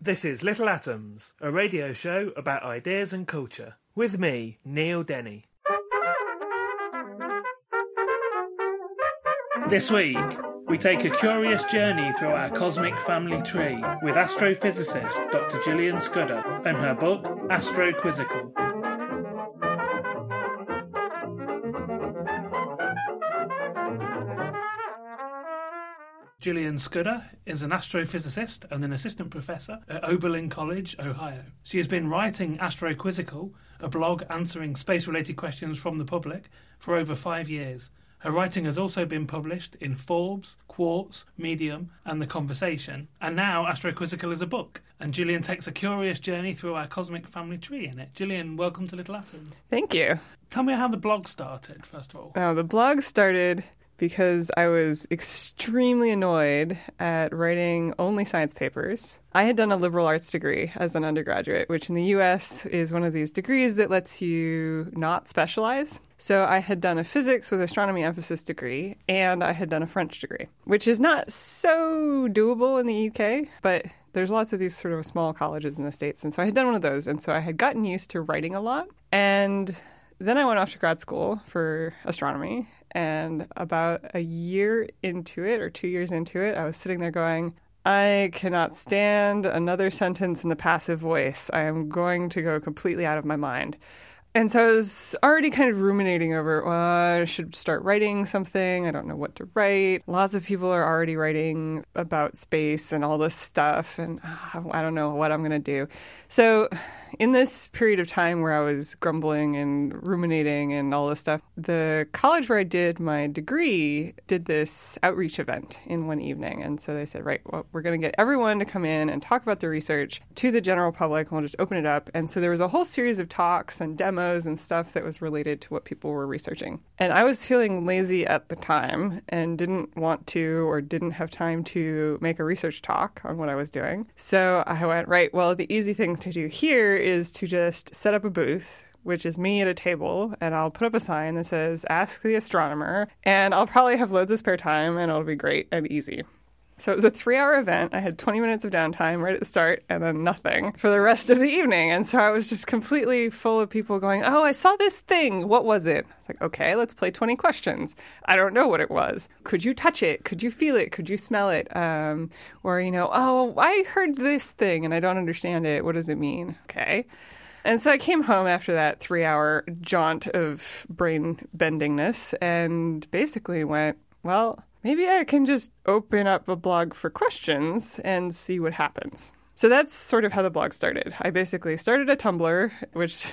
This is Little Atoms, a radio show about ideas and culture, with me, Neil Denny. This week, we take a curious journey through our cosmic family tree with astrophysicist Dr. Jillian Scudder and her book, Astroquizzical. Jillian Scudder is an astrophysicist and an assistant professor at Oberlin College, Ohio. She has been writing Astroquizzical, a blog answering space-related questions from the public, for over 5 years. Her writing has also been published in Forbes, Quartz, Medium and The Conversation. And now Astroquizzical is a book, and Jillian takes a curious journey through our cosmic family tree in it. Jillian, welcome to Little Atoms. Thank you. Tell me how the blog started, first of all. Oh, the blog started because I was extremely annoyed at writing only science papers. I had done a liberal arts degree as an undergraduate, which in the US is one of these degrees that lets you not specialize. So I had done a physics with astronomy emphasis degree, and I had done a French degree, which is not so doable in the UK, but there's lots of these sort of small colleges in the States. And so I had done one of those, and so I had gotten used to writing a lot. And then I went off to grad school for astronomy. And about a year into it, or 2 years into it, I was sitting there going, I cannot stand another sentence in the passive voice. I am going to go completely out of my mind. And so I was already kind of ruminating over, well, I should start writing something. I don't know what to write. Lots of people are already writing about space and all this stuff. And I don't know what I'm going to do. So in this period of time where I was grumbling and ruminating and all this stuff, the college where I did my degree did this outreach event in one evening. And so they said, right, well, we're going to get everyone to come in and talk about the research to the general public. And we'll just open it up. And so there was a whole series of talks and demos and stuff that was related to what people were researching. And I was feeling lazy at the time and didn't want to or didn't have time to make a research talk on what I was doing. So I went, right, well, the easy thing to do here is to just set up a booth, which is me at a table, and I'll put up a sign that says, ask the astronomer, and I'll probably have loads of spare time and it'll be great and easy. So it was a 3-hour event. I had 20 minutes of downtime right at the start and then nothing for the rest of the evening. And so I was just completely full of people going, oh, I saw this thing. What was it? It's like, okay, let's play 20 questions. I don't know what it was. Could you touch it? Could you feel it? Could you smell it? Or, you know, oh, I heard this thing and I don't understand it. What does it mean? Okay. And so I came home after that 3-hour jaunt of brain bendingness and basically went, well, maybe I can just open up a blog for questions and see what happens. So that's sort of how the blog started. I basically started a Tumblr, which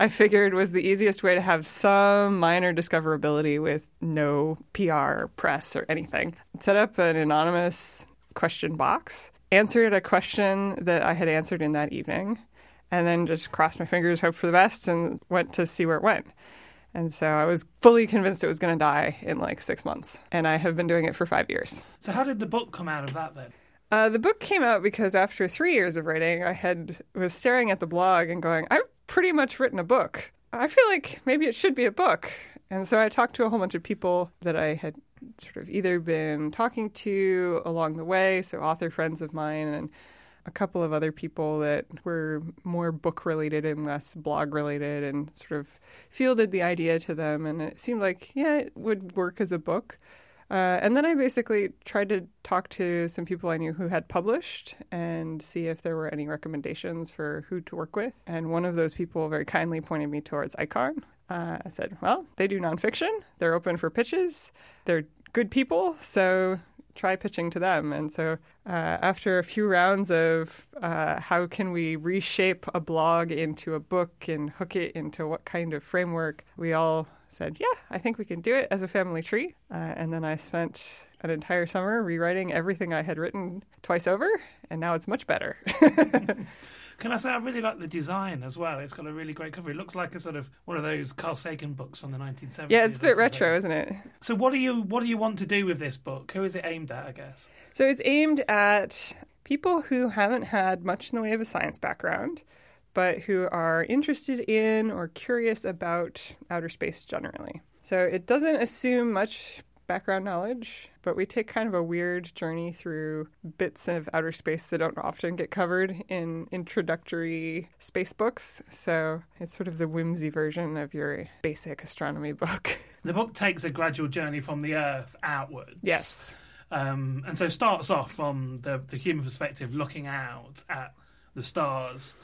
I figured was the easiest way to have some minor discoverability with no PR or press or anything. Set up an anonymous question box, answered a question that I had answered in that evening, and then just crossed my fingers, hoped for the best, and went to see where it went. And so I was fully convinced it was going to die in like 6 months. And I have been doing it for 5 years. So how did the book come out of that then? The book came out because after 3 years of writing, I was staring at the blog and going, I've pretty much written a book. I feel like maybe it should be a book. And so I talked to a whole bunch of people that I had sort of either been talking to along the way, so author friends of mine and a couple of other people that were more book-related and less blog-related, and sort of fielded the idea to them. And it seemed like, yeah, it would work as a book. And then I basically tried to talk to some people I knew who had published and see if there were any recommendations for who to work with. And one of those people very kindly pointed me towards Icon. I said, well, they do nonfiction. They're open for pitches. They're good people, so try pitching to them. And so after a few rounds of how can we reshape a blog into a book and hook it into what kind of framework, we all said, yeah, I think we can do it as a family tree. And then I spent an entire summer rewriting everything I had written twice over, and now it's much better. Can I say, I really like the design as well. It's got a really great cover. It looks like a sort of one of those Carl Sagan books from the 1970s. Yeah, it's a bit retro, isn't it? So what do you want to do with this book? Who is it aimed at, I guess? So it's aimed at people who haven't had much in the way of a science background, but who are interested in or curious about outer space generally. So it doesn't assume much background knowledge, but we take kind of a weird journey through bits of outer space that don't often get covered in introductory space books. So it's sort of the whimsy version of your basic astronomy book. The book takes a gradual journey from the Earth outwards. Yes. And so starts off from the human perspective, looking out at the stars.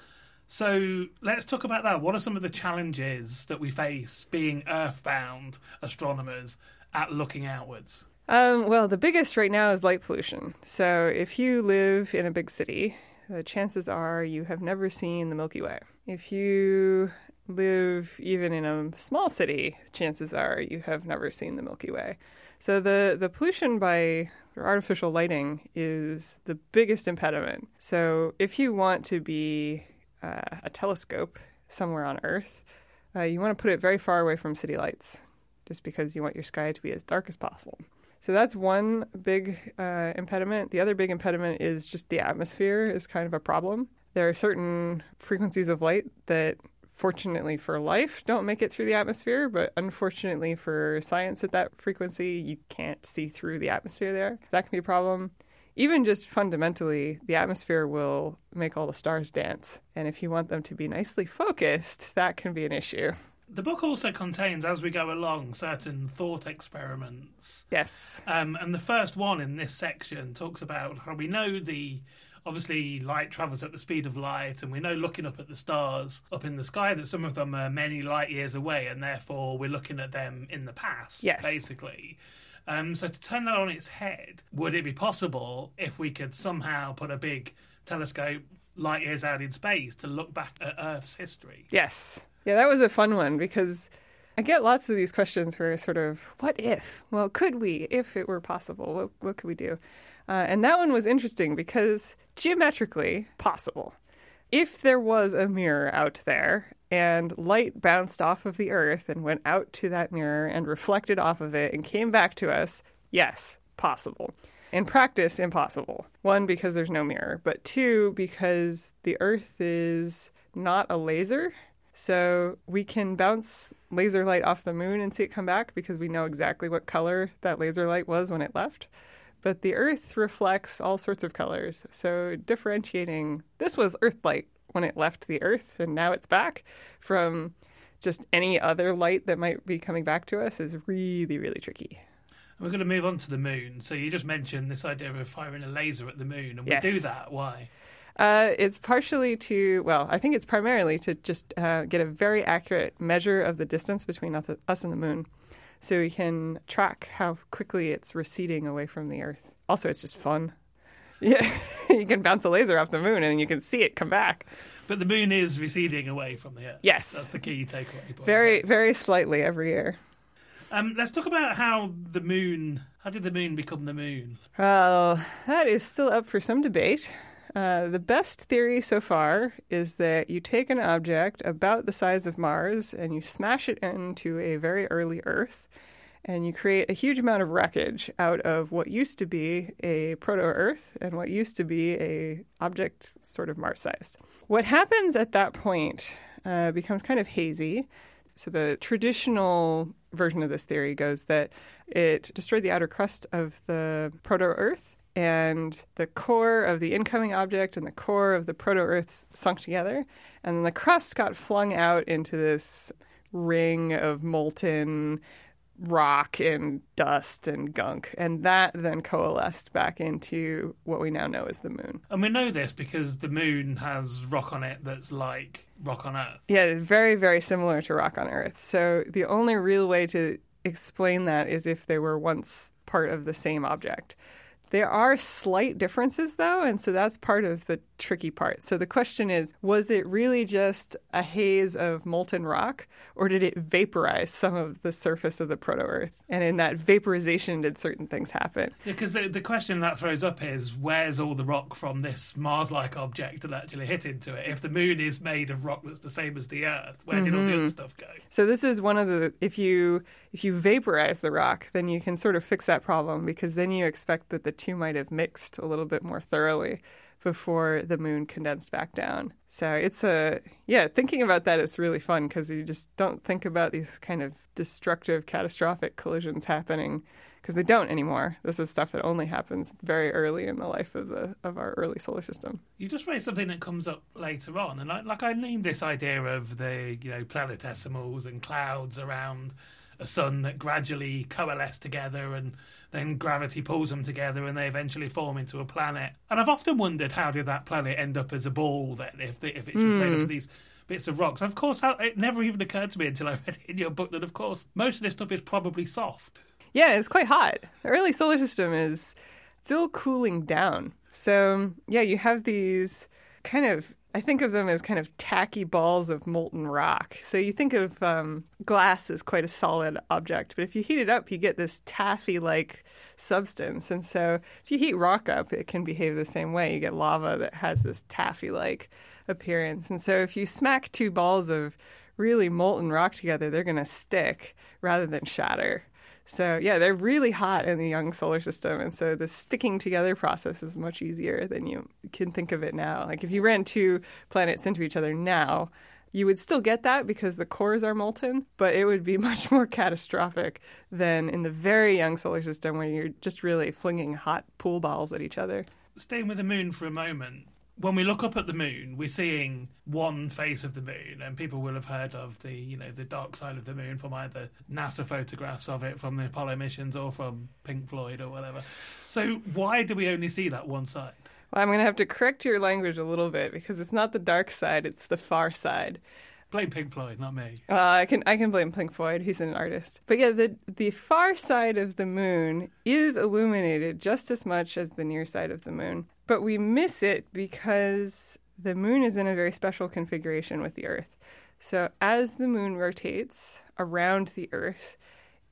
So let's talk about that. What are some of the challenges that we face being Earthbound astronomers at looking outwards? Well, the biggest right now is light pollution. So if you live in a big city, the chances are you have never seen the Milky Way. If you live even in a small city, chances are you have never seen the Milky Way. So the pollution by artificial lighting is the biggest impediment. So if you want to be a telescope somewhere on Earth, you want to put it very far away from city lights, just because you want your sky to be as dark as possible. So that's one big impediment. The other big impediment is just the atmosphere is kind of a problem. There are certain frequencies of light that, fortunately for life, don't make it through the atmosphere, but unfortunately for science at that frequency, you can't see through the atmosphere there. That can be a problem. Even just fundamentally, the atmosphere will make all the stars dance. And if you want them to be nicely focused, that can be an issue. The book also contains, as we go along, certain thought experiments. Yes. And the first one in this section talks about how we know obviously light travels at the speed of light, and we know looking up at the stars up in the sky that some of them are many light years away, and therefore we're looking at them in the past, yes, basically. So to turn that on its head, would it be possible if we could somehow put a big telescope light years out in space to look back at Earth's history? Yes. Yeah, that was a fun one because I get lots of these questions where sort of, what if? Well, could we, if it were possible? What could we do? And that one was interesting because geometrically possible. If there was a mirror out there and light bounced off of the Earth and went out to that mirror and reflected off of it and came back to us, yes, possible. In practice, impossible. One, because there's no mirror, but two, because the Earth is not a laser. So we can bounce laser light off the moon and see it come back because we know exactly what color that laser light was when it left. But the Earth reflects all sorts of colors. So differentiating, this was Earth light when it left the Earth and now it's back, from just any other light that might be coming back to us is really, really tricky. We're going to move on to the moon. So you just mentioned this idea of firing a laser at the moon, and we do that. Why? It's partially to, well, I think it's primarily to just get a very accurate measure of the distance between us and the moon, so we can track how quickly it's receding away from the Earth. Also, it's just fun. Yeah, you can bounce a laser off the moon and you can see it come back. But the moon is receding away from the Earth. Yes. That's the key takeaway point. Very, very slightly every year. Let's talk about how did the moon become the moon? Well, that is still up for some debate. The best theory so far is that you take an object about the size of Mars and you smash it into a very early Earth, and you create a huge amount of wreckage out of what used to be a proto-Earth and what used to be an object sort of Mars-sized. What happens at that point becomes kind of hazy. So the traditional version of this theory goes that it destroyed the outer crust of the proto-Earth, and the core of the incoming object and the core of the proto-Earth sunk together, and then the crust got flung out into this ring of molten rock and dust and gunk, and that then coalesced back into what we now know as the moon. And we know this because the moon has rock on it that's like rock on Earth. Yeah, very, very similar to rock on Earth. So the only real way to explain that is if they were once part of the same object. There are slight differences, though, and so that's part of the tricky part. So the question is, was it really just a haze of molten rock, or did it vaporize some of the surface of the proto-Earth? And in that vaporization, did certain things happen? Yeah, because the question that throws up is, where's all the rock from this Mars-like object that actually hit into it? If the moon is made of rock that's the same as the Earth, where did all the other stuff go? So this is one of the... If you vaporize the rock, then you can sort of fix that problem, because then you expect that the two might have mixed a little bit more thoroughly before the moon condensed back down. So it's thinking about that is really fun, because you just don't think about these kind of destructive, catastrophic collisions happening, because they don't anymore. This is stuff that only happens very early in the life of our early solar system. You just raised something that comes up later on, and I named this idea of the planetesimals and clouds around a sun that gradually coalesce together, and then gravity pulls them together and they eventually form into a planet. And I've often wondered, how did that planet end up as a ball then, if it's just made up of these bits of rocks? Of course, it never even occurred to me until I read it in your book that, of course, most of this stuff is probably soft. Yeah, it's quite hot. The early solar system is still cooling down. So, yeah, you have these kind of... I think of them as kind of tacky balls of molten rock. So you think of glass as quite a solid object, but if you heat it up, you get this taffy-like substance. And so if you heat rock up, it can behave the same way. You get lava that has this taffy-like appearance. And so if you smack two balls of really molten rock together, they're going to stick rather than shatter. So, yeah, they're really hot in the young solar system, and so the sticking together process is much easier than you can think of it now. Like, if you ran two planets into each other now, you would still get that because the cores are molten, but it would be much more catastrophic than in the very young solar system where you're just really flinging hot pool balls at each other. Staying with the moon for a moment, when we look up at the moon, we're seeing one face of the moon, and people will have heard of the, the dark side of the moon from either NASA photographs of it from the Apollo missions or from Pink Floyd or whatever. So why do we only see that one side? Well, I'm going to have to correct your language a little bit, because it's not the dark side, it's the far side. Blame Pink Floyd, not me. I can blame Pink Floyd. He's an artist. But yeah, the far side of the moon is illuminated just as much as the near side of the moon. But we miss it because the moon is in a very special configuration with the Earth. So as the moon rotates around the Earth,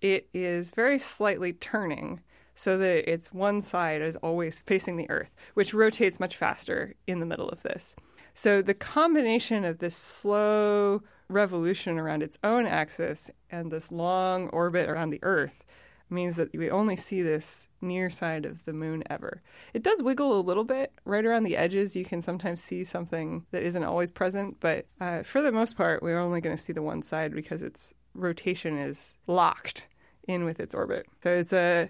it is very slightly turning so that its one side is always facing the Earth, which rotates much faster in the middle of this. So the combination of this slow revolution around its own axis and this long orbit around the Earth means that we only see this near side of the moon ever. It does wiggle a little bit. Right around the edges, you can sometimes see something that isn't always present, but for the most part, we're only going to see the one side because its rotation is locked in with its orbit. So it's a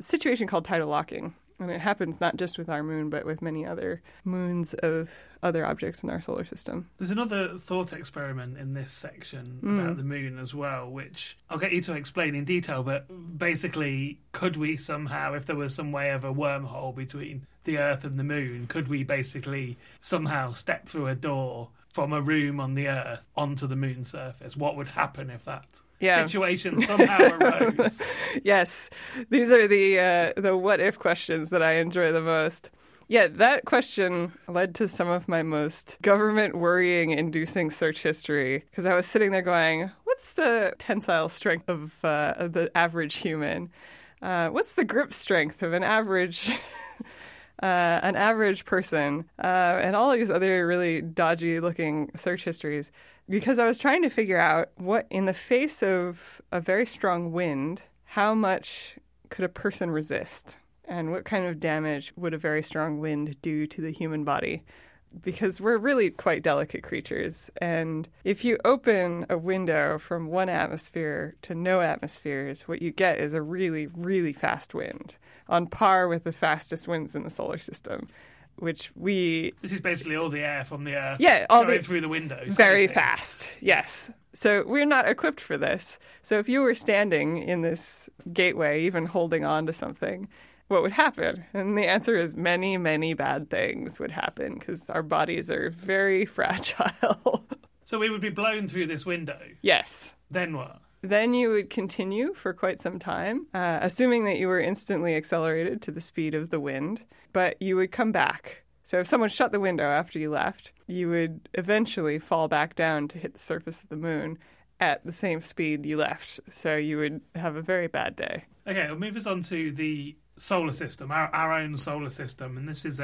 situation called tidal locking. And it happens not just with our moon, but with many other moons of other objects in our solar system. There's another thought experiment in this section about the moon as well, which I'll get you to explain in detail, but basically, could we somehow, if there was some way of a wormhole between the Earth and the moon, could we basically somehow step through a door from a room on the Earth onto the moon's surface? What would happen if that... Yeah. Situation somehow arose? Yes. These are the what-if questions that I enjoy the most. Yeah, that question led to some of my most government worrying-inducing search history, because I was sitting there going, what's the tensile strength of the average human? What's the grip strength of an average... an average person, and all these other really dodgy-looking search histories, because I was trying to figure out what, in the face of a very strong wind, how much could a person resist, and what kind of damage would a very strong wind do to the human body, because we're really quite delicate creatures, and if you open a window from one atmosphere to no atmospheres, what you get is a really, really fast wind, on par with the fastest winds in the solar system. which we... This is basically all the air from the Earth going through the windows. Very fast, yes. So we're not equipped for this. So if you were standing in this gateway, even holding on to something, what would happen? And the answer is many, many bad things would happen because our bodies are very fragile. So we would be blown through this window? Yes. Then what? Then you would continue for quite some time, assuming that you were instantly accelerated to the speed of the wind, but you would come back. So if someone shut the window after you left, you would eventually fall back down to hit the surface of the moon at the same speed you left. So you would have a very bad day. Okay, we'll move us on to the solar system, our own solar system. And this is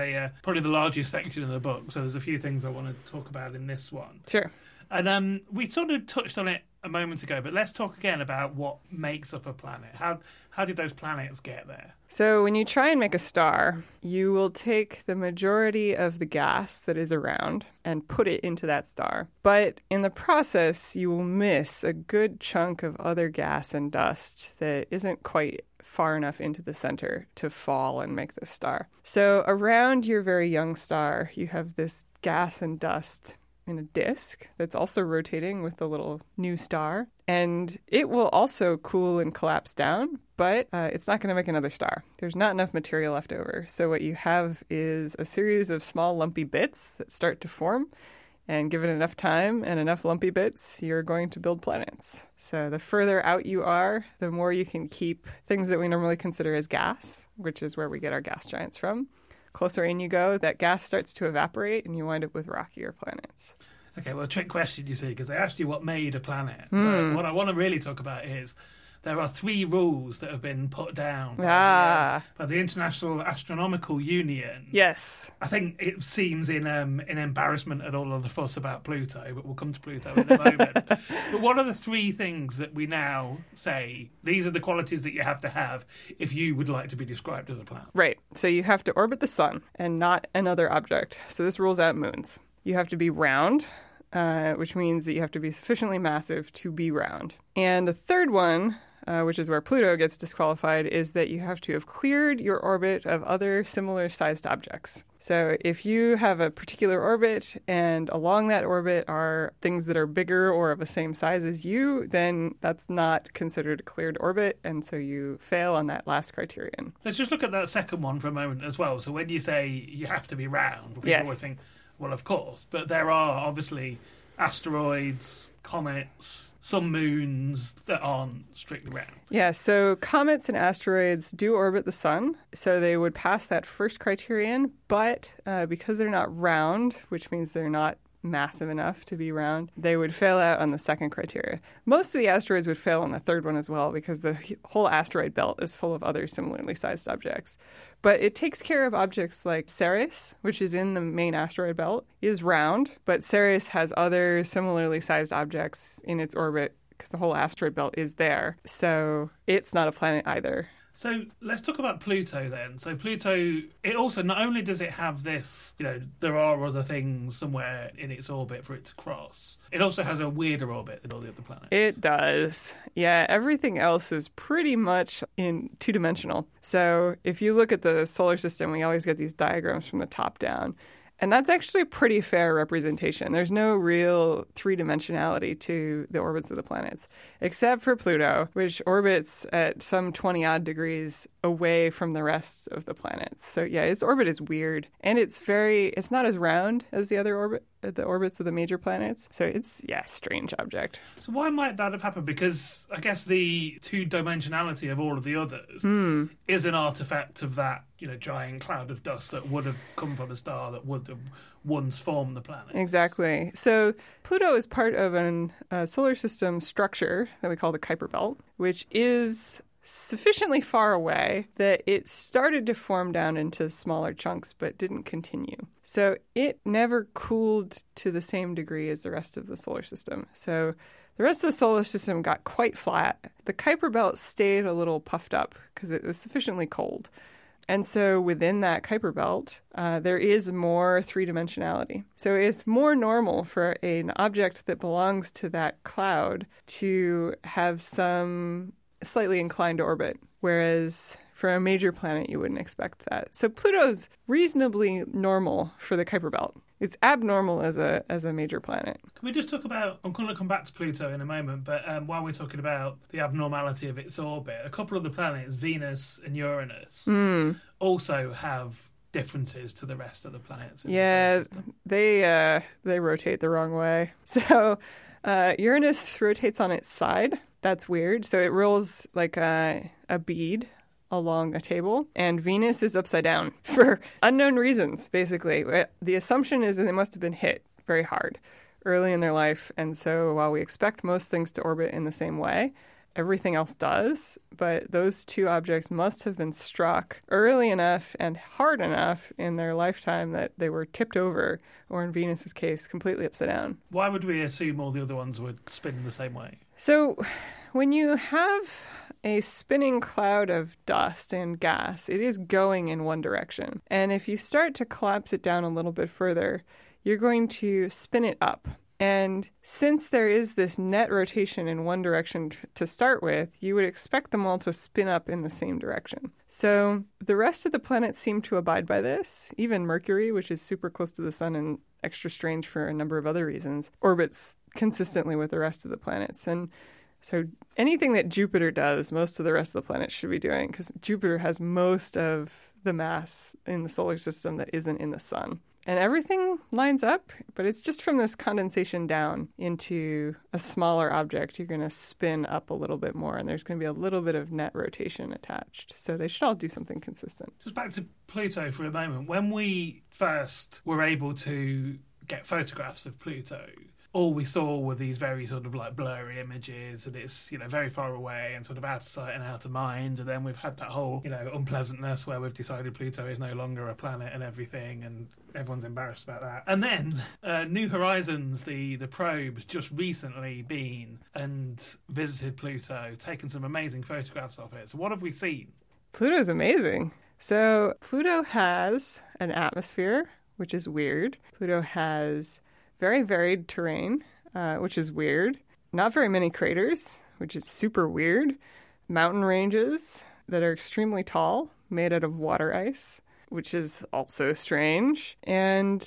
probably the largest section of the book, so there's a few things I want to talk about in this one. Sure. And we sort of touched on it a moment ago, but let's talk again about what makes up a planet. How did those planets get there? So when you try and make a star, you will take the majority of the gas that is around and put it into that star. But in the process, you will miss a good chunk of other gas and dust that isn't quite far enough into the center to fall and make this star. So around your very young star, you have this gas and dust in a disk that's also rotating with the little new star. And it will also cool and collapse down, but it's not going to make another star. There's not enough material left over. So what you have is a series of small lumpy bits that start to form. And given enough time and enough lumpy bits, you're going to build planets. So the further out you are, the more you can keep things that we normally consider as gas, which is where we get our gas giants from. Closer in you go, that gas starts to evaporate and you wind up with rockier planets. Okay, well, trick question, you see, because they asked you what made a planet. But what I want to really talk about is there are three rules that have been put down by the International Astronomical Union. Yes. I think it seems in embarrassment at all of the fuss about Pluto, but we'll come to Pluto in a moment. But what are the three things that we now say, these are the qualities that you have to have if you would like to be described as a planet? Right. So you have to orbit the sun and not another object. So this rules out moons. You have to be round, which means that you have to be sufficiently massive to be round. And the third one, which is where Pluto gets disqualified, is that you have to have cleared your orbit of other similar-sized objects. So if you have a particular orbit and along that orbit are things that are bigger or of the same size as you, then that's not considered a cleared orbit, and so you fail on that last criterion. Let's just look at that second one for a moment as well. So when you say you have to be round, people always think, well, of course, but there are obviously asteroids, comets, some moons that aren't strictly round. Yeah, so comets and asteroids do orbit the sun, so they would pass that first criterion, but because they're not round, which means they're not massive enough to be round, they would fail out on the second criteria. Most of the asteroids would fail on the third one as well because the whole asteroid belt is full of other similarly sized objects. But it takes care of objects like Ceres, which is in the main asteroid belt, is round, but Ceres has other similarly sized objects in its orbit because the whole asteroid belt is there. So it's not a planet either. So let's talk about Pluto then. So Pluto, it also, not only does it have this, you know, there are other things somewhere in its orbit for it to cross, it also has a weirder orbit than all the other planets. It does. Yeah, everything else is pretty much in two-dimensional. So if you look at the solar system, we always get these diagrams from the top down. And that's actually a pretty fair representation. There's no real three-dimensionality to the orbits of the planets, except for Pluto, which orbits at some 20-odd degrees away from the rest of the planets. So, yeah, its orbit is weird. And it's not as round as the orbits of the major planets. So it's, strange object. So why might that have happened? Because I guess the two-dimensionality of all of the others is an artifact of that, giant cloud of dust that would have come from a star that would have once formed the planet. Exactly. So Pluto is part of a solar system structure that we call the Kuiper Belt, which is sufficiently far away that it started to form down into smaller chunks but didn't continue. So it never cooled to the same degree as the rest of the solar system. So the rest of the solar system got quite flat. The Kuiper Belt stayed a little puffed up because it was sufficiently cold. And so within that Kuiper Belt, there is more three-dimensionality. So it's more normal for an object that belongs to that cloud to have some slightly inclined orbit, whereas For a major planet, you wouldn't expect that. So Pluto's reasonably normal for the Kuiper Belt. It's abnormal as a major planet. Can we just talk about, I'm going to come back to Pluto in a moment, but while we're talking about the abnormality of its orbit, a couple of the planets, Venus and Uranus, also have differences to the rest of the planets. Yeah, they rotate the wrong way. So Uranus rotates on its side. That's weird. So it rolls like a bead along a table, and Venus is upside down for unknown reasons, basically. The assumption is that they must have been hit very hard early in their life, and so while we expect most things to orbit in the same way, everything else does, but those two objects must have been struck early enough and hard enough in their lifetime that they were tipped over, or in Venus's case, completely upside down. Why would we assume all the other ones would spin the same way? So when you have a spinning cloud of dust and gas, it is going in one direction. And if you start to collapse it down a little bit further, you're going to spin it up. And since there is this net rotation in one direction to start with, you would expect them all to spin up in the same direction. So the rest of the planets seem to abide by this. Even Mercury, which is super close to the sun and extra strange for a number of other reasons, orbits consistently with the rest of the planets. And so anything that Jupiter does, most of the rest of the planets should be doing, because Jupiter has most of the mass in the solar system that isn't in the sun. And everything lines up, but it's just from this condensation down into a smaller object, you're going to spin up a little bit more, and there's going to be a little bit of net rotation attached. So they should all do something consistent. Just back to Pluto for a moment. When we first were able to get photographs of Pluto, all we saw were these very sort of like blurry images, and it's, you know, very far away and sort of out of sight and out of mind. And then we've had that whole, you know, unpleasantness where we've decided Pluto is no longer a planet and everything, and everyone's embarrassed about that. And then New Horizons, the probe's just recently been and visited Pluto, taken some amazing photographs of it. So what have we seen? Pluto's amazing. So Pluto has an atmosphere, which is weird. Pluto has very varied terrain, which is weird. Not very many craters, which is super weird. Mountain ranges that are extremely tall, made out of water ice, which is also strange. And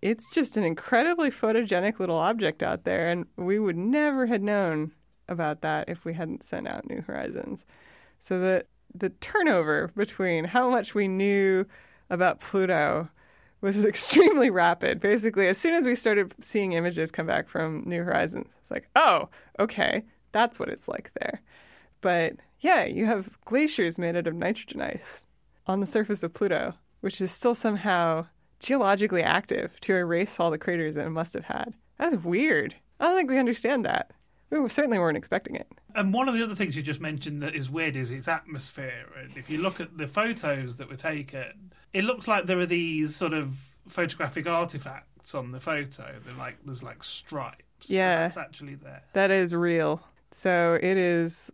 it's just an incredibly photogenic little object out there, and we would never have known about that if we hadn't sent out New Horizons. So the turnover between how much we knew about Pluto was extremely rapid. Basically, as soon as we started seeing images come back from New Horizons, it's like, oh, okay, that's what it's like there. But yeah, you have glaciers made out of nitrogen ice on the surface of Pluto, which is still somehow geologically active to erase all the craters that it must have had. That's weird. I don't think we understand that. We certainly weren't expecting it. And one of the other things you just mentioned that is weird is its atmosphere. And if you look at the photos that were taken, it looks like there are these sort of photographic artifacts on the photo. There's like stripes. Yeah. That's actually there. That is real. So it is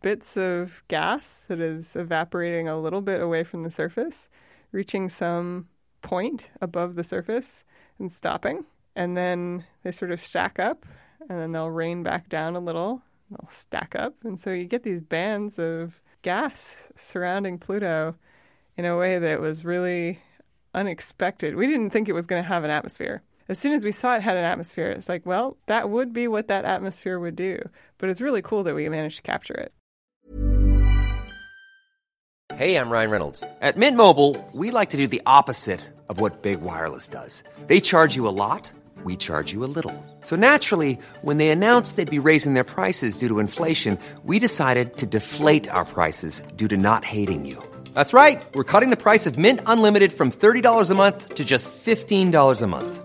bits of gas that is evaporating a little bit away from the surface, reaching some point above the surface and stopping. And then they sort of stack up, and then they'll rain back down a little, and they'll stack up. And so you get these bands of gas surrounding Pluto in a way that was really unexpected. We didn't think it was going to have an atmosphere. As soon as we saw it had an atmosphere, it's like, well, that would be what that atmosphere would do. But it's really cool that we managed to capture it. Hey, I'm Ryan Reynolds. At Mint Mobile, we like to do the opposite of what Big Wireless does. They charge you a lot. We charge you a little. So naturally, when they announced they'd be raising their prices due to inflation, we decided to deflate our prices due to not hating you. That's right. We're cutting the price of Mint Unlimited from $30 a month to just $15 a month.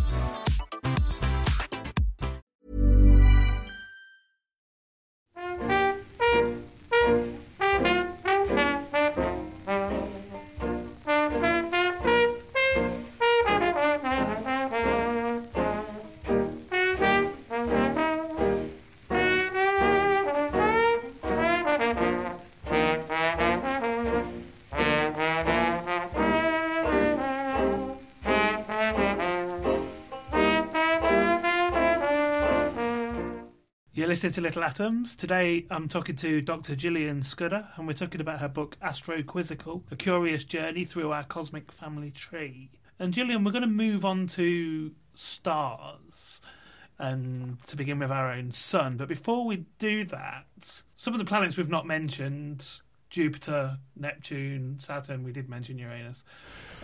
Listening to Little Atoms. Today I'm talking to Dr. Jillian Scudder, and we're talking about her book Astroquizzical, A Curious Journey Through Our Cosmic Family Tree. And Jillian, we're going to move on to stars and to begin with our own sun. But before we do that, some of the planets we've not mentioned, Jupiter, Neptune, Saturn, we did mention Uranus,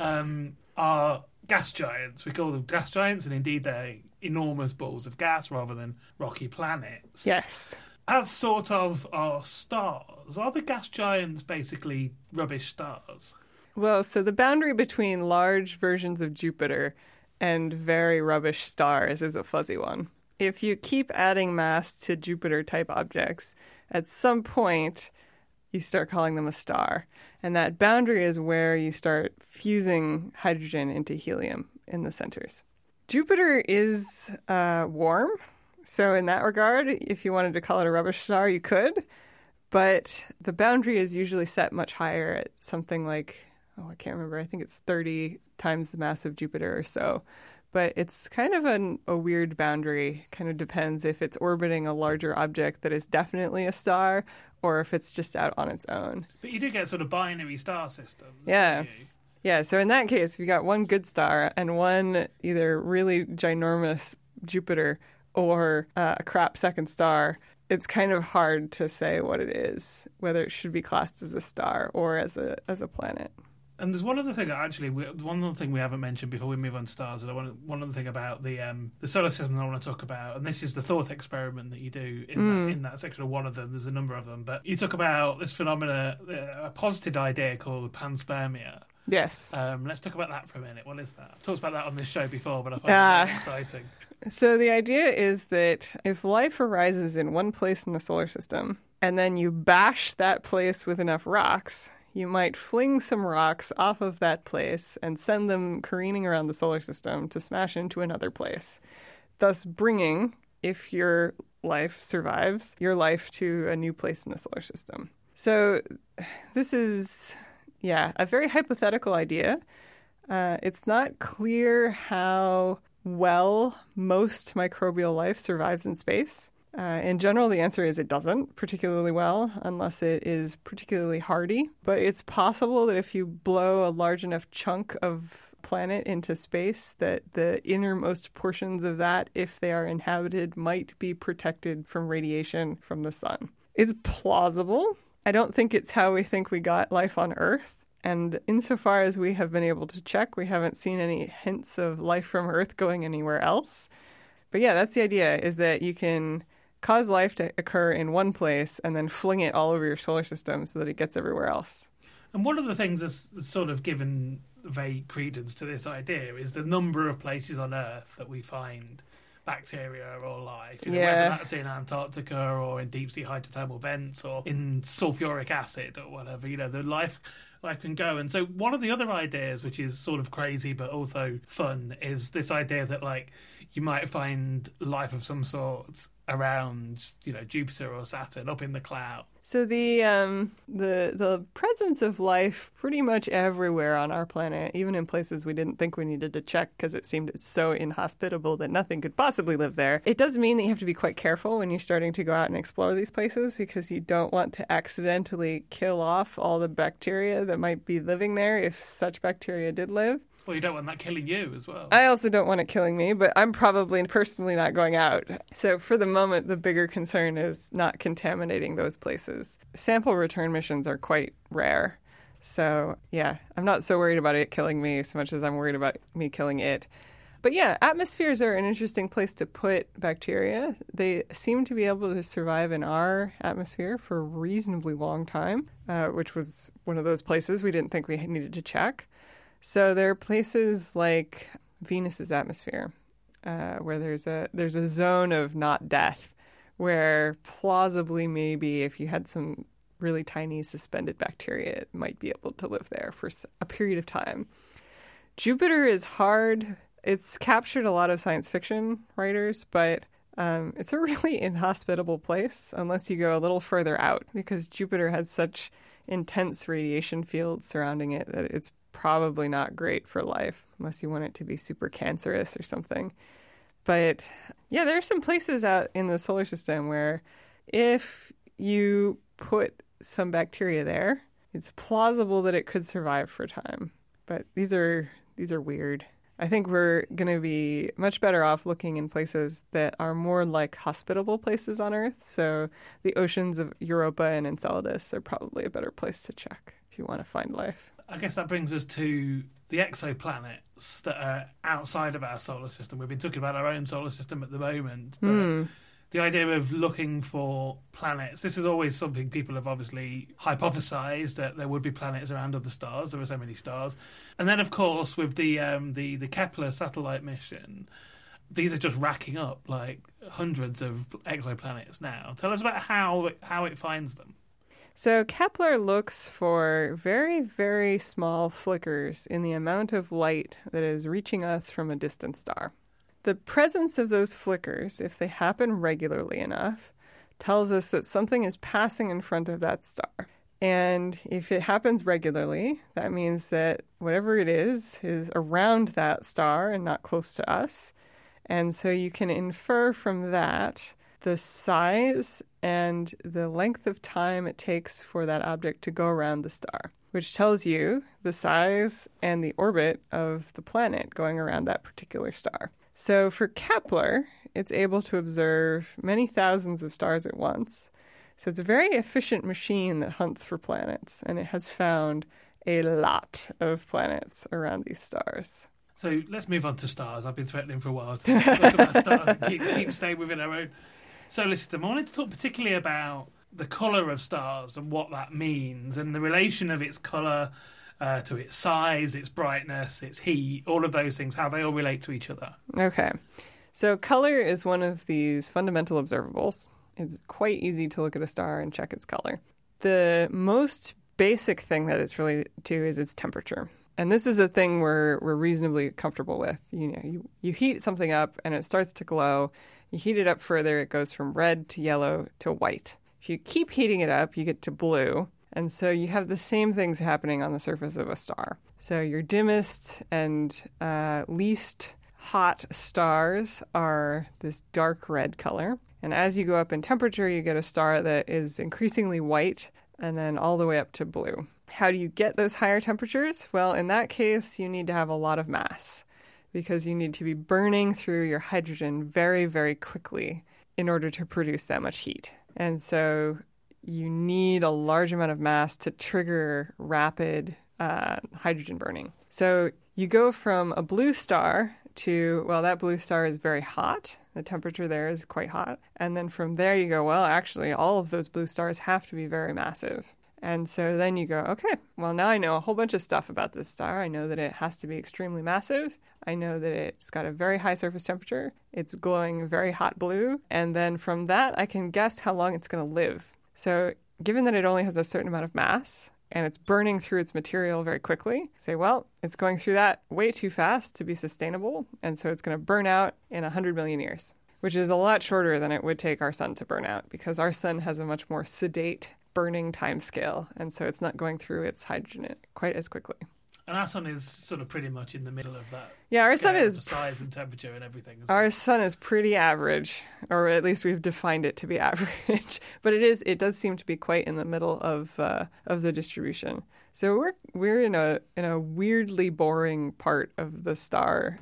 are gas giants. We call them gas giants, and indeed they're enormous balls of gas rather than rocky planets. Yes. As sort of our stars, are the gas giants basically rubbish stars? Well, so the boundary between large versions of Jupiter and very rubbish stars is a fuzzy one. If you keep adding mass to Jupiter-type objects, at some point you start calling them a star. And that boundary is where you start fusing hydrogen into helium in the centers. Jupiter is warm, so in that regard, if you wanted to call it a rubbish star, you could. But the boundary is usually set much higher at something like, I can't remember, I think it's 30 times the mass of Jupiter or so. But it's kind of a weird boundary. Kind of depends if it's orbiting a larger object that is definitely a star or if it's just out on its own. But you do get sort of binary star systems. Yeah. Yeah, so in that case, we got one good star and one either really ginormous Jupiter or a crap second star. It's kind of hard to say what it is, whether it should be classed as a star or as a planet. And there's one other thing we haven't mentioned before we move on to stars, and one other thing about the solar system that I want to talk about, and this is the thought experiment that you do in that section of one of them. There's a number of them, but you talk about this phenomena, a posited idea called panspermia. Yes. Let's talk about that for a minute. What is that? I've talked about that on this show before, but I find it exciting. So the idea is that if life arises in one place in the solar system, and then you bash that place with enough rocks, you might fling some rocks off of that place and send them careening around the solar system to smash into another place, thus bringing, if your life survives, your life to a new place in the solar system. So this is... yeah, a very hypothetical idea. It's not clear how well most microbial life survives in space. In general, the answer is it doesn't particularly well, unless it is particularly hardy. But it's possible that if you blow a large enough chunk of planet into space, that the innermost portions of that, if they are inhabited, might be protected from radiation from the sun. It's plausible. I don't think it's how we think we got life on Earth. And insofar as we have been able to check, we haven't seen any hints of life from Earth going anywhere else. But yeah, that's the idea, is that you can cause life to occur in one place and then fling it all over your solar system so that it gets everywhere else. And one of the things that's sort of given vague credence to this idea is the number of places on Earth that we find bacteria or life, whether that's in Antarctica or in deep sea hydrothermal vents or in sulfuric acid or whatever. The life I can go. And so one of the other ideas, which is sort of crazy but also fun, is this idea that like you might find life of some sort around, you know, Jupiter or Saturn up in the cloud. So the presence of life pretty much everywhere on our planet, even in places we didn't think we needed to check because it seemed so inhospitable that nothing could possibly live there. It does mean that you have to be quite careful when you're starting to go out and explore these places, because you don't want to accidentally kill off all the bacteria that might be living there if such bacteria did live. Well, you don't want that killing you as well. I also don't want it killing me, but I'm probably personally not going out. So for the moment, the bigger concern is not contaminating those places. Sample return missions are quite rare. So, yeah, I'm not so worried about it killing me so much as I'm worried about me killing it. But yeah, atmospheres are an interesting place to put bacteria. They seem to be able to survive in our atmosphere for a reasonably long time, which was one of those places we didn't think we needed to check. So there are places like Venus's atmosphere, where there's a zone of not death, where plausibly maybe if you had some really tiny suspended bacteria, it might be able to live there for a period of time. Jupiter is hard. It's captured a lot of science fiction writers, but it's a really inhospitable place unless you go a little further out, because Jupiter has such intense radiation fields surrounding it that it's probably not great for life unless you want it to be super cancerous or something. But yeah, there are some places out in the solar system where if you put some bacteria there, it's plausible that it could survive for a time. But these are weird. I think we're going to be much better off looking in places that are more like hospitable places on Earth. So the oceans of Europa and Enceladus are probably a better place to check if you want to find life. I guess that brings us to the exoplanets that are outside of our solar system. We've been talking about our own solar system at the moment, but the idea of looking for planets, this is always something people have obviously hypothesized, that there would be planets around other stars. There are so many stars. And then, of course, with the Kepler satellite mission, these are just racking up like hundreds of exoplanets now. Tell us about how it finds them. So Kepler looks for very, very small flickers in the amount of light that is reaching us from a distant star. The presence of those flickers, if they happen regularly enough, tells us that something is passing in front of that star. And if it happens regularly, that means that whatever it is around that star and not close to us. And so you can infer from that the size and the length of time it takes for that object to go around the star, which tells you the size and the orbit of the planet going around that particular star. So for Kepler, it's able to observe many thousands of stars at once. So it's a very efficient machine that hunts for planets, and it has found a lot of planets around these stars. So let's move on to stars. I've been threatening for a while to talk about stars and keep staying within our own solar system. I wanted to talk particularly about the colour of stars and what that means, and the relation of its colour to its size, its brightness, its heat, all of those things, how they all relate to each other. Okay. So colour is one of these fundamental observables. It's quite easy to look at a star and check its colour. The most basic thing that it's related to is its temperature. And this is a thing we're reasonably comfortable with. You know, you heat something up and it starts to glow. You heat it up further, it goes from red to yellow to white. If you keep heating it up, you get to blue. And so you have the same things happening on the surface of a star. So your dimmest and least hot stars are this dark red color. And as you go up in temperature, you get a star that is increasingly white and then all the way up to blue. How do you get those higher temperatures? Well, in that case, you need to have a lot of mass, because you need to be burning through your hydrogen very, very quickly in order to produce that much heat. And so you need a large amount of mass to trigger rapid hydrogen burning. So you go from a blue star to, well, that blue star is very hot. The temperature there is quite hot. And then from there you go, well, actually, all of those blue stars have to be very massive. And so then you go, okay, well, now I know a whole bunch of stuff about this star. I know that it has to be extremely massive. I know that it's got a very high surface temperature. It's glowing very hot blue. And then from that, I can guess how long it's going to live. So given that it only has a certain amount of mass, and it's burning through its material very quickly. You say, well, it's going through that way too fast to be sustainable, and so it's going to burn out in 100 million years, which is a lot shorter than it would take our sun to burn out, because our sun has a much more sedate burning timescale, and so it's not going through its hydrogen quite as quickly. And our sun is sort of pretty much in the middle of that. Yeah, our sun is size and temperature and everything. Our sun is pretty average, or at least we've defined it to be average. But it does seem to be quite in the middle of the distribution. So we're in a weirdly boring part of the star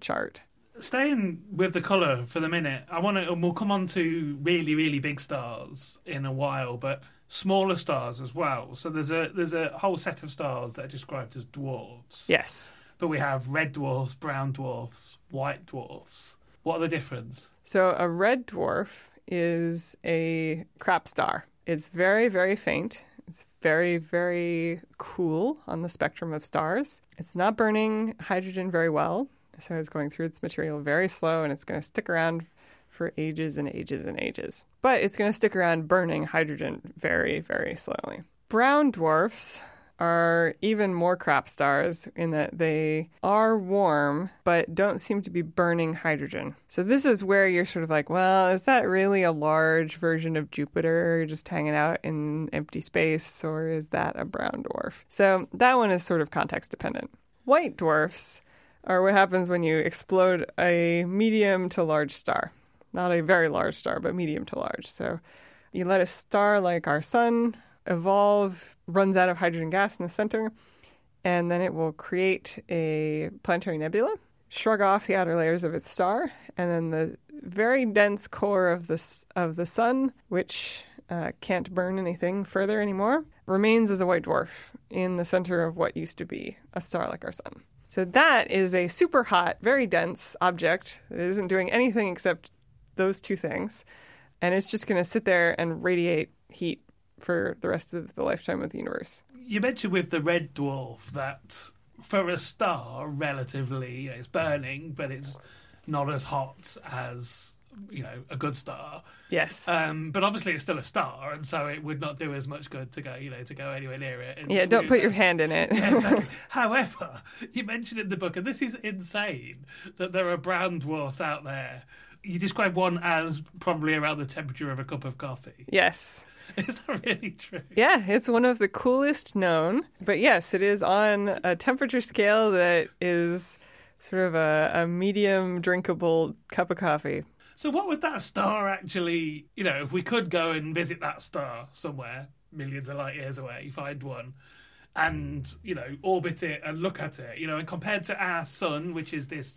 chart. Staying with the colour for the minute, we'll come on to really, really big stars in a while, but smaller stars as well. So there's a whole set of stars that are described as dwarfs. Yes. But we have red dwarfs, brown dwarfs, white dwarfs. What are the difference? So a red dwarf is a crap star. It's very, very faint. It's very, very cool on the spectrum of stars. It's not burning hydrogen very well, so it's going through its material very slow, and it's going to stick around for ages and ages and ages. But it's going to stick around burning hydrogen very, very slowly. Brown dwarfs are even more crap stars in that they are warm, but don't seem to be burning hydrogen. So this is where you're sort of like, well, is that really a large version of Jupiter just hanging out in empty space, or is that a brown dwarf? So that one is sort of context dependent. White dwarfs are what happens when you explode a medium to large star. Not a very large star, but medium to large. So you let a star like our sun evolve, runs out of hydrogen gas in the center, and then it will create a planetary nebula, shrug off the outer layers of its star, and then the very dense core of the sun, which can't burn anything further anymore, remains as a white dwarf in the center of what used to be a star like our sun. So that is a super hot, very dense object that isn't doing anything except those two things, and it's just going to sit there and radiate heat for the rest of the lifetime of the universe. You mentioned with the red dwarf that for a star, relatively, it's burning, but it's not as hot as, a good star. Yes. But obviously it's still a star, and so it would not do as much good to go, to go anywhere near it. And yeah, don't put your hand in it. Yeah, exactly. However, you mentioned in the book, and this is insane, that there are brown dwarfs out there. You describe one as probably around the temperature of a cup of coffee. Yes. Is that really true? Yeah, it's one of the coolest known. But yes, it is on a temperature scale that is sort of a medium drinkable cup of coffee. So what would that star actually, if we could go and visit that star somewhere, millions of light years away, find one, and, orbit it and look at it, and compared to our sun, which is this,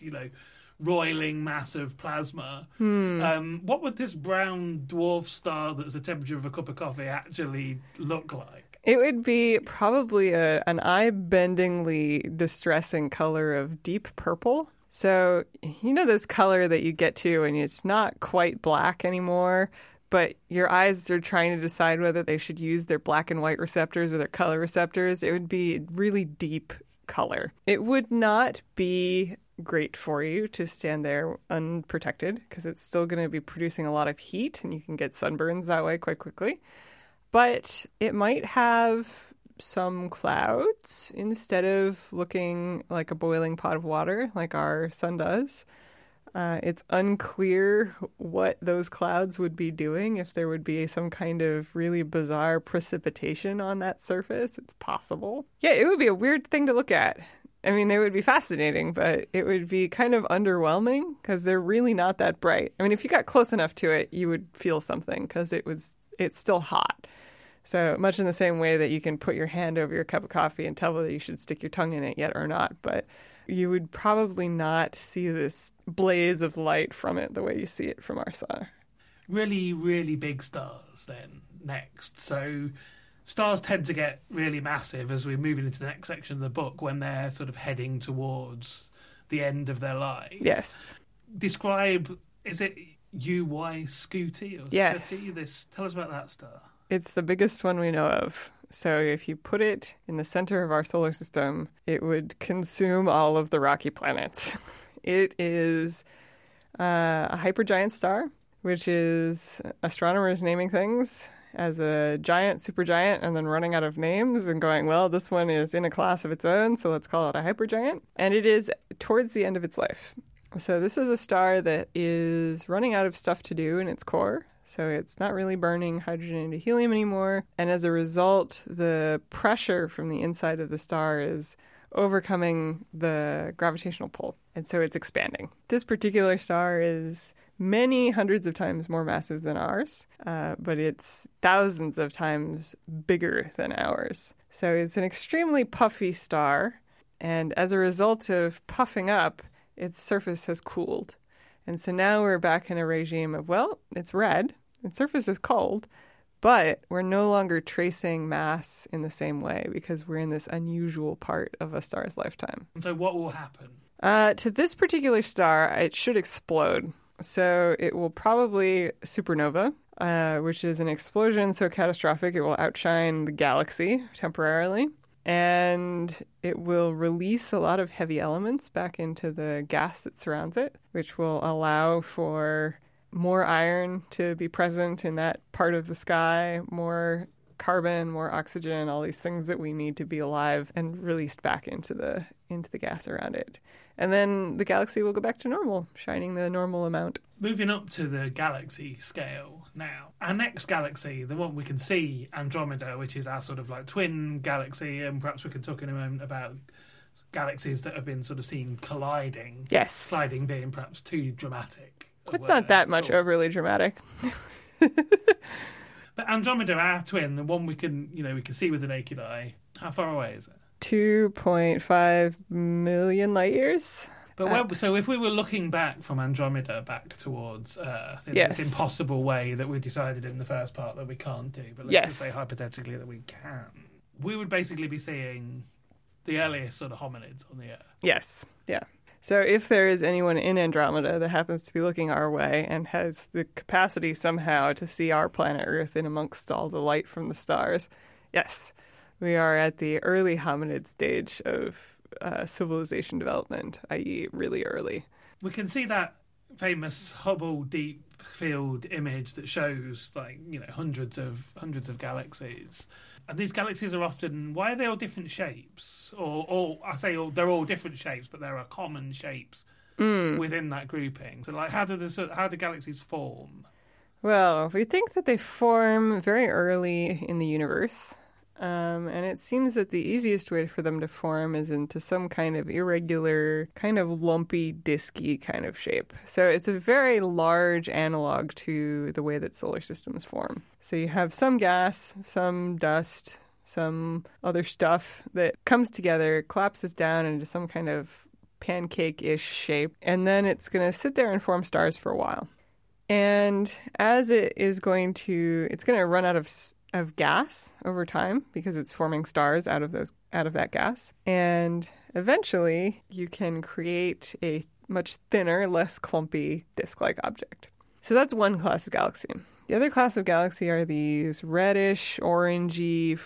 roiling mass of plasma. What would this brown dwarf star that's the temperature of a cup of coffee actually look like? It would be probably an eye-bendingly distressing color of deep purple. So, this color that you get to and it's not quite black anymore, but your eyes are trying to decide whether they should use their black and white receptors or their color receptors. It would be really deep color. It would not be great for you to stand there unprotected because it's still going to be producing a lot of heat and you can get sunburns that way quite quickly. But it might have some clouds instead of looking like a boiling pot of water like our sun does. It's unclear what those clouds would be doing, if there would be some kind of really bizarre precipitation on that surface. It's possible. Yeah, it would be a weird thing to look at. I mean, they would be fascinating, but it would be kind of underwhelming because they're really not that bright. I mean, if you got close enough to it, you would feel something because it's still hot. So much in the same way that you can put your hand over your cup of coffee and tell whether you should stick your tongue in it yet or not, but you would probably not see this blaze of light from it the way you see it from our sun. Really, really big stars then next. So stars tend to get really massive as we're moving into the next section of the book when they're sort of heading towards the end of their life. Yes. Describe, is it UY Scuti? Yes. Scuti? Tell us about that star. It's the biggest one we know of. So if you put it in the center of our solar system, it would consume all of the rocky planets. It is a hypergiant star, which is astronomers naming things. as a giant, supergiant, and then running out of names and going, well, this one is in a class of its own, so let's call it a hypergiant. And it is towards the end of its life. So this is a star that is running out of stuff to do in its core. So it's not really burning hydrogen into helium anymore. And as a result, the pressure from the inside of the star is overcoming the gravitational pull. And so it's expanding. This particular star is many hundreds of times more massive than ours, but it's thousands of times bigger than ours. So it's an extremely puffy star. And as a result of puffing up, its surface has cooled. And so now we're back in a regime of, well, it's red, its surface is cold, but we're no longer tracing mass in the same way because we're in this unusual part of a star's lifetime. So what will happen? To this particular star, it should explode. So it will probably supernova, which is an explosion so catastrophic it will outshine the galaxy temporarily. And it will release a lot of heavy elements back into the gas that surrounds it, which will allow for more iron to be present in that part of the sky, more carbon, more oxygen, all these things that we need to be alive, and released back into the gas around it. And then the galaxy will go back to normal, shining the normal amount. Moving up to the galaxy scale now. Our next galaxy, the one we can see, Andromeda, which is our sort of like twin galaxy, and perhaps we can talk in a moment about galaxies that have been sort of seen colliding. Yes. Colliding being perhaps too dramatic. It's not that much overly dramatic. But Andromeda, our twin, the one we can see with the naked eye, how far away is it? 2.5 million light years. But so if we were looking back from Andromeda back towards Earth in this impossible way that we decided in the first part that we can't do, but let's just say hypothetically that we can, we would basically be seeing the earliest sort of hominids on the Earth. Yes, yeah. So if there is anyone in Andromeda that happens to be looking our way and has the capacity somehow to see our planet Earth in amongst all the light from the stars, yes, we are at the early hominid stage of civilization development, i.e. really early. We can see that famous Hubble Deep Field image that shows hundreds of galaxies. And these galaxies are often, why are they all different shapes? They're all different shapes, but there are common shapes within that grouping. So, how do galaxies form? Well, we think that they form very early in the universe, and it seems that the easiest way for them to form is into some kind of irregular, kind of lumpy, disky kind of shape. So it's a very large analog to the way that solar systems form. So you have some gas, some dust, some other stuff that comes together, collapses down into some kind of pancake-ish shape, and then it's going to sit there and form stars for a while. And as it's going to run out of gas over time because it's forming stars out of that gas. And eventually you can create a much thinner, less clumpy disk-like object. So that's one class of galaxy. The other class of galaxy are these reddish, orangey,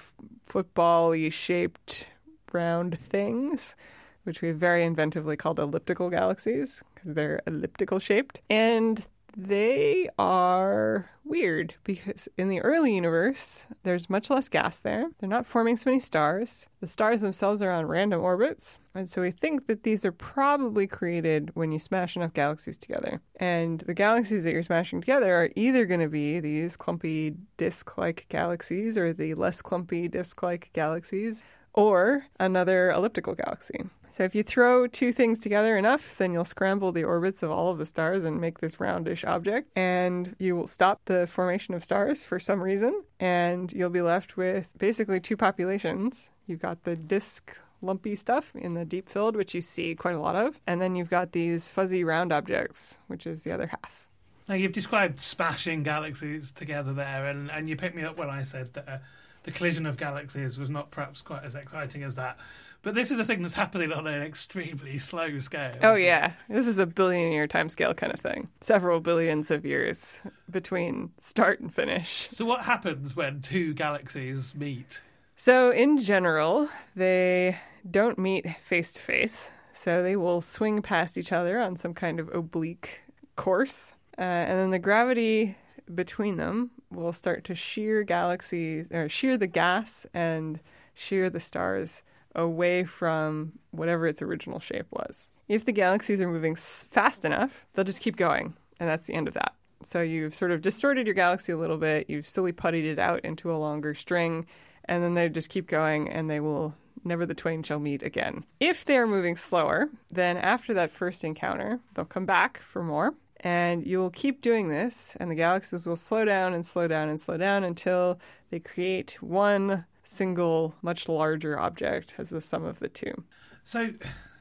football-y shaped round things, which we very inventively called elliptical galaxies because they're elliptical shaped. And they are weird because in the early universe, there's much less gas there. They're not forming so many stars. The stars themselves are on random orbits. And so we think that these are probably created when you smash enough galaxies together. And the galaxies that you're smashing together are either going to be these clumpy disk-like galaxies or the less clumpy disk-like galaxies or another elliptical galaxy. So if you throw two things together enough, then you'll scramble the orbits of all of the stars and make this roundish object, and you will stop the formation of stars for some reason, and you'll be left with basically two populations. You've got the disk lumpy stuff in the deep field, which you see quite a lot of, and then you've got these fuzzy round objects, which is the other half. Now, you've described smashing galaxies together there, and you picked me up when I said that the collision of galaxies was not perhaps quite as exciting as that. But this is a thing that's happening on an extremely slow scale. Oh, yeah. This is a billion-year timescale kind of thing. Several billions of years between start and finish. So what happens when two galaxies meet? So in general, they don't meet face-to-face. So they will swing past each other on some kind of oblique course. And then the gravity between them will start to shear galaxies, or shear the gas and shear the stars away from whatever its original shape was. If the galaxies are moving fast enough, they'll just keep going, and that's the end of that. So you've sort of distorted your galaxy a little bit, you've silly puttied it out into a longer string, and then they just keep going, and they will never the twain shall meet again. If they're moving slower, then after that first encounter, they'll come back for more, and you'll keep doing this, and the galaxies will slow down and slow down and slow down until they create one single, much larger object as the sum of the two. So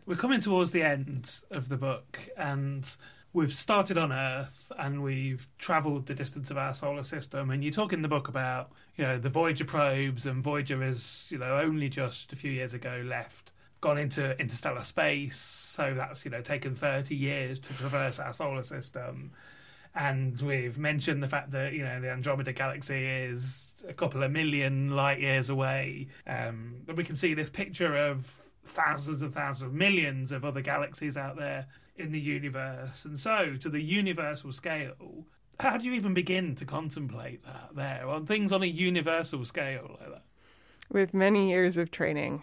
we're coming towards the end of the book, and we've started on Earth, and we've travelled the distance of our solar system. And you talk in the book about, you know, the Voyager probes, and Voyager is, you know, only just a few years ago left, gone into interstellar space. So that's, you know, taken 30 years to traverse our solar system. And we've mentioned the fact that, you know, the Andromeda galaxy is a couple of million light years away. But we can see this picture of thousands of millions of other galaxies out there in the universe. And so, to the universal scale, how do you even begin to contemplate that there? Well, things on a universal scale like that. With many years of training.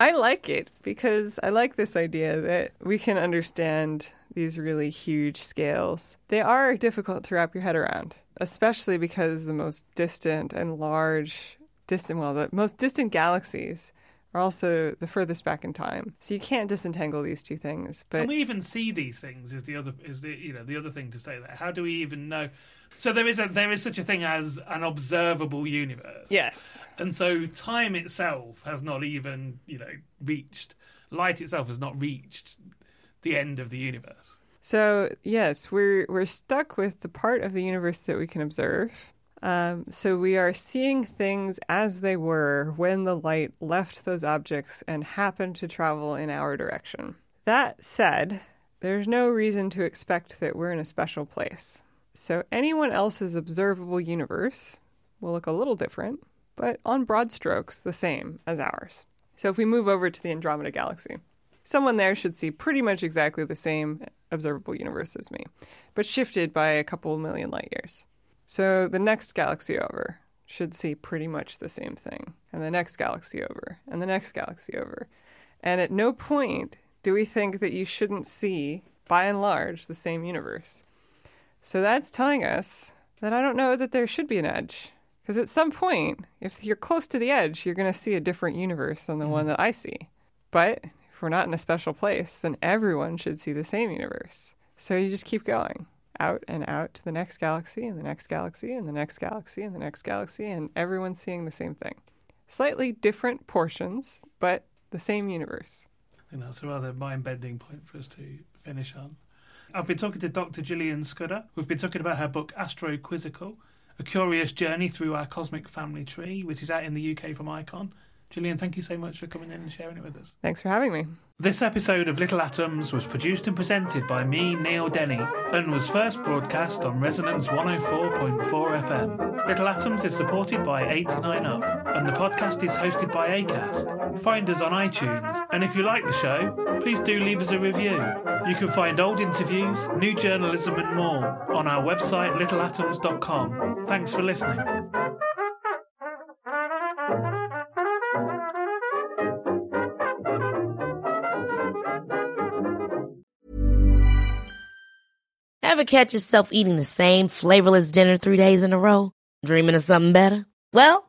I like it because I like this idea that we can understand these really huge scales. They are difficult to wrap your head around, especially because the most distant and large distant, well, the most distant galaxies are also the furthest back in time. So you can't disentangle these two things. But can we even see these things is the other thing to say there. How do we even know? So there is such a thing as an observable universe. Yes. And so time itself has not even, you know, reached, light itself has not reached the end of the universe. So yes, we're stuck with the part of the universe that we can observe. So we are seeing things as they were when the light left those objects and happened to travel in our direction. That said, there's no reason to expect that we're in a special place. So anyone else's observable universe will look a little different, but on broad strokes, the same as ours. So if we move over to the Andromeda galaxy, someone there should see pretty much exactly the same observable universe as me, but shifted by a couple million light years. So the next galaxy over should see pretty much the same thing, and the next galaxy over, and the next galaxy over. And at no point do we think that you shouldn't see, by and large, the same universe. So that's telling us that I don't know that there should be an edge. Because at some point, if you're close to the edge, you're going to see a different universe than the one that I see. But if we're not in a special place, then everyone should see the same universe. So you just keep going. Out and out to the next galaxy, and the next galaxy, and the next galaxy, and the next galaxy, and everyone's seeing the same thing. Slightly different portions, but the same universe. I think that's a rather mind-bending point for us to finish on. I've been talking to Dr. Jillian Scudder. We've been talking about her book Astroquizzical, A Curious Journey Through Our Cosmic Family Tree, which is out in the UK from Icon. Jillian, thank you so much for coming in and sharing it with us. Thanks for having me. This episode of Little Atoms was produced and presented by me, Neil Denny, and was first broadcast on Resonance 104.4 FM. Little Atoms is supported by 89Up, and the podcast is hosted by Acast. Find us on iTunes, and if you like the show, please do leave us a review. You can find old interviews, new journalism and more on our website littleatoms.com. Thanks for listening. Ever catch yourself eating the same flavorless dinner 3 days in a row? Dreaming of something better? Well,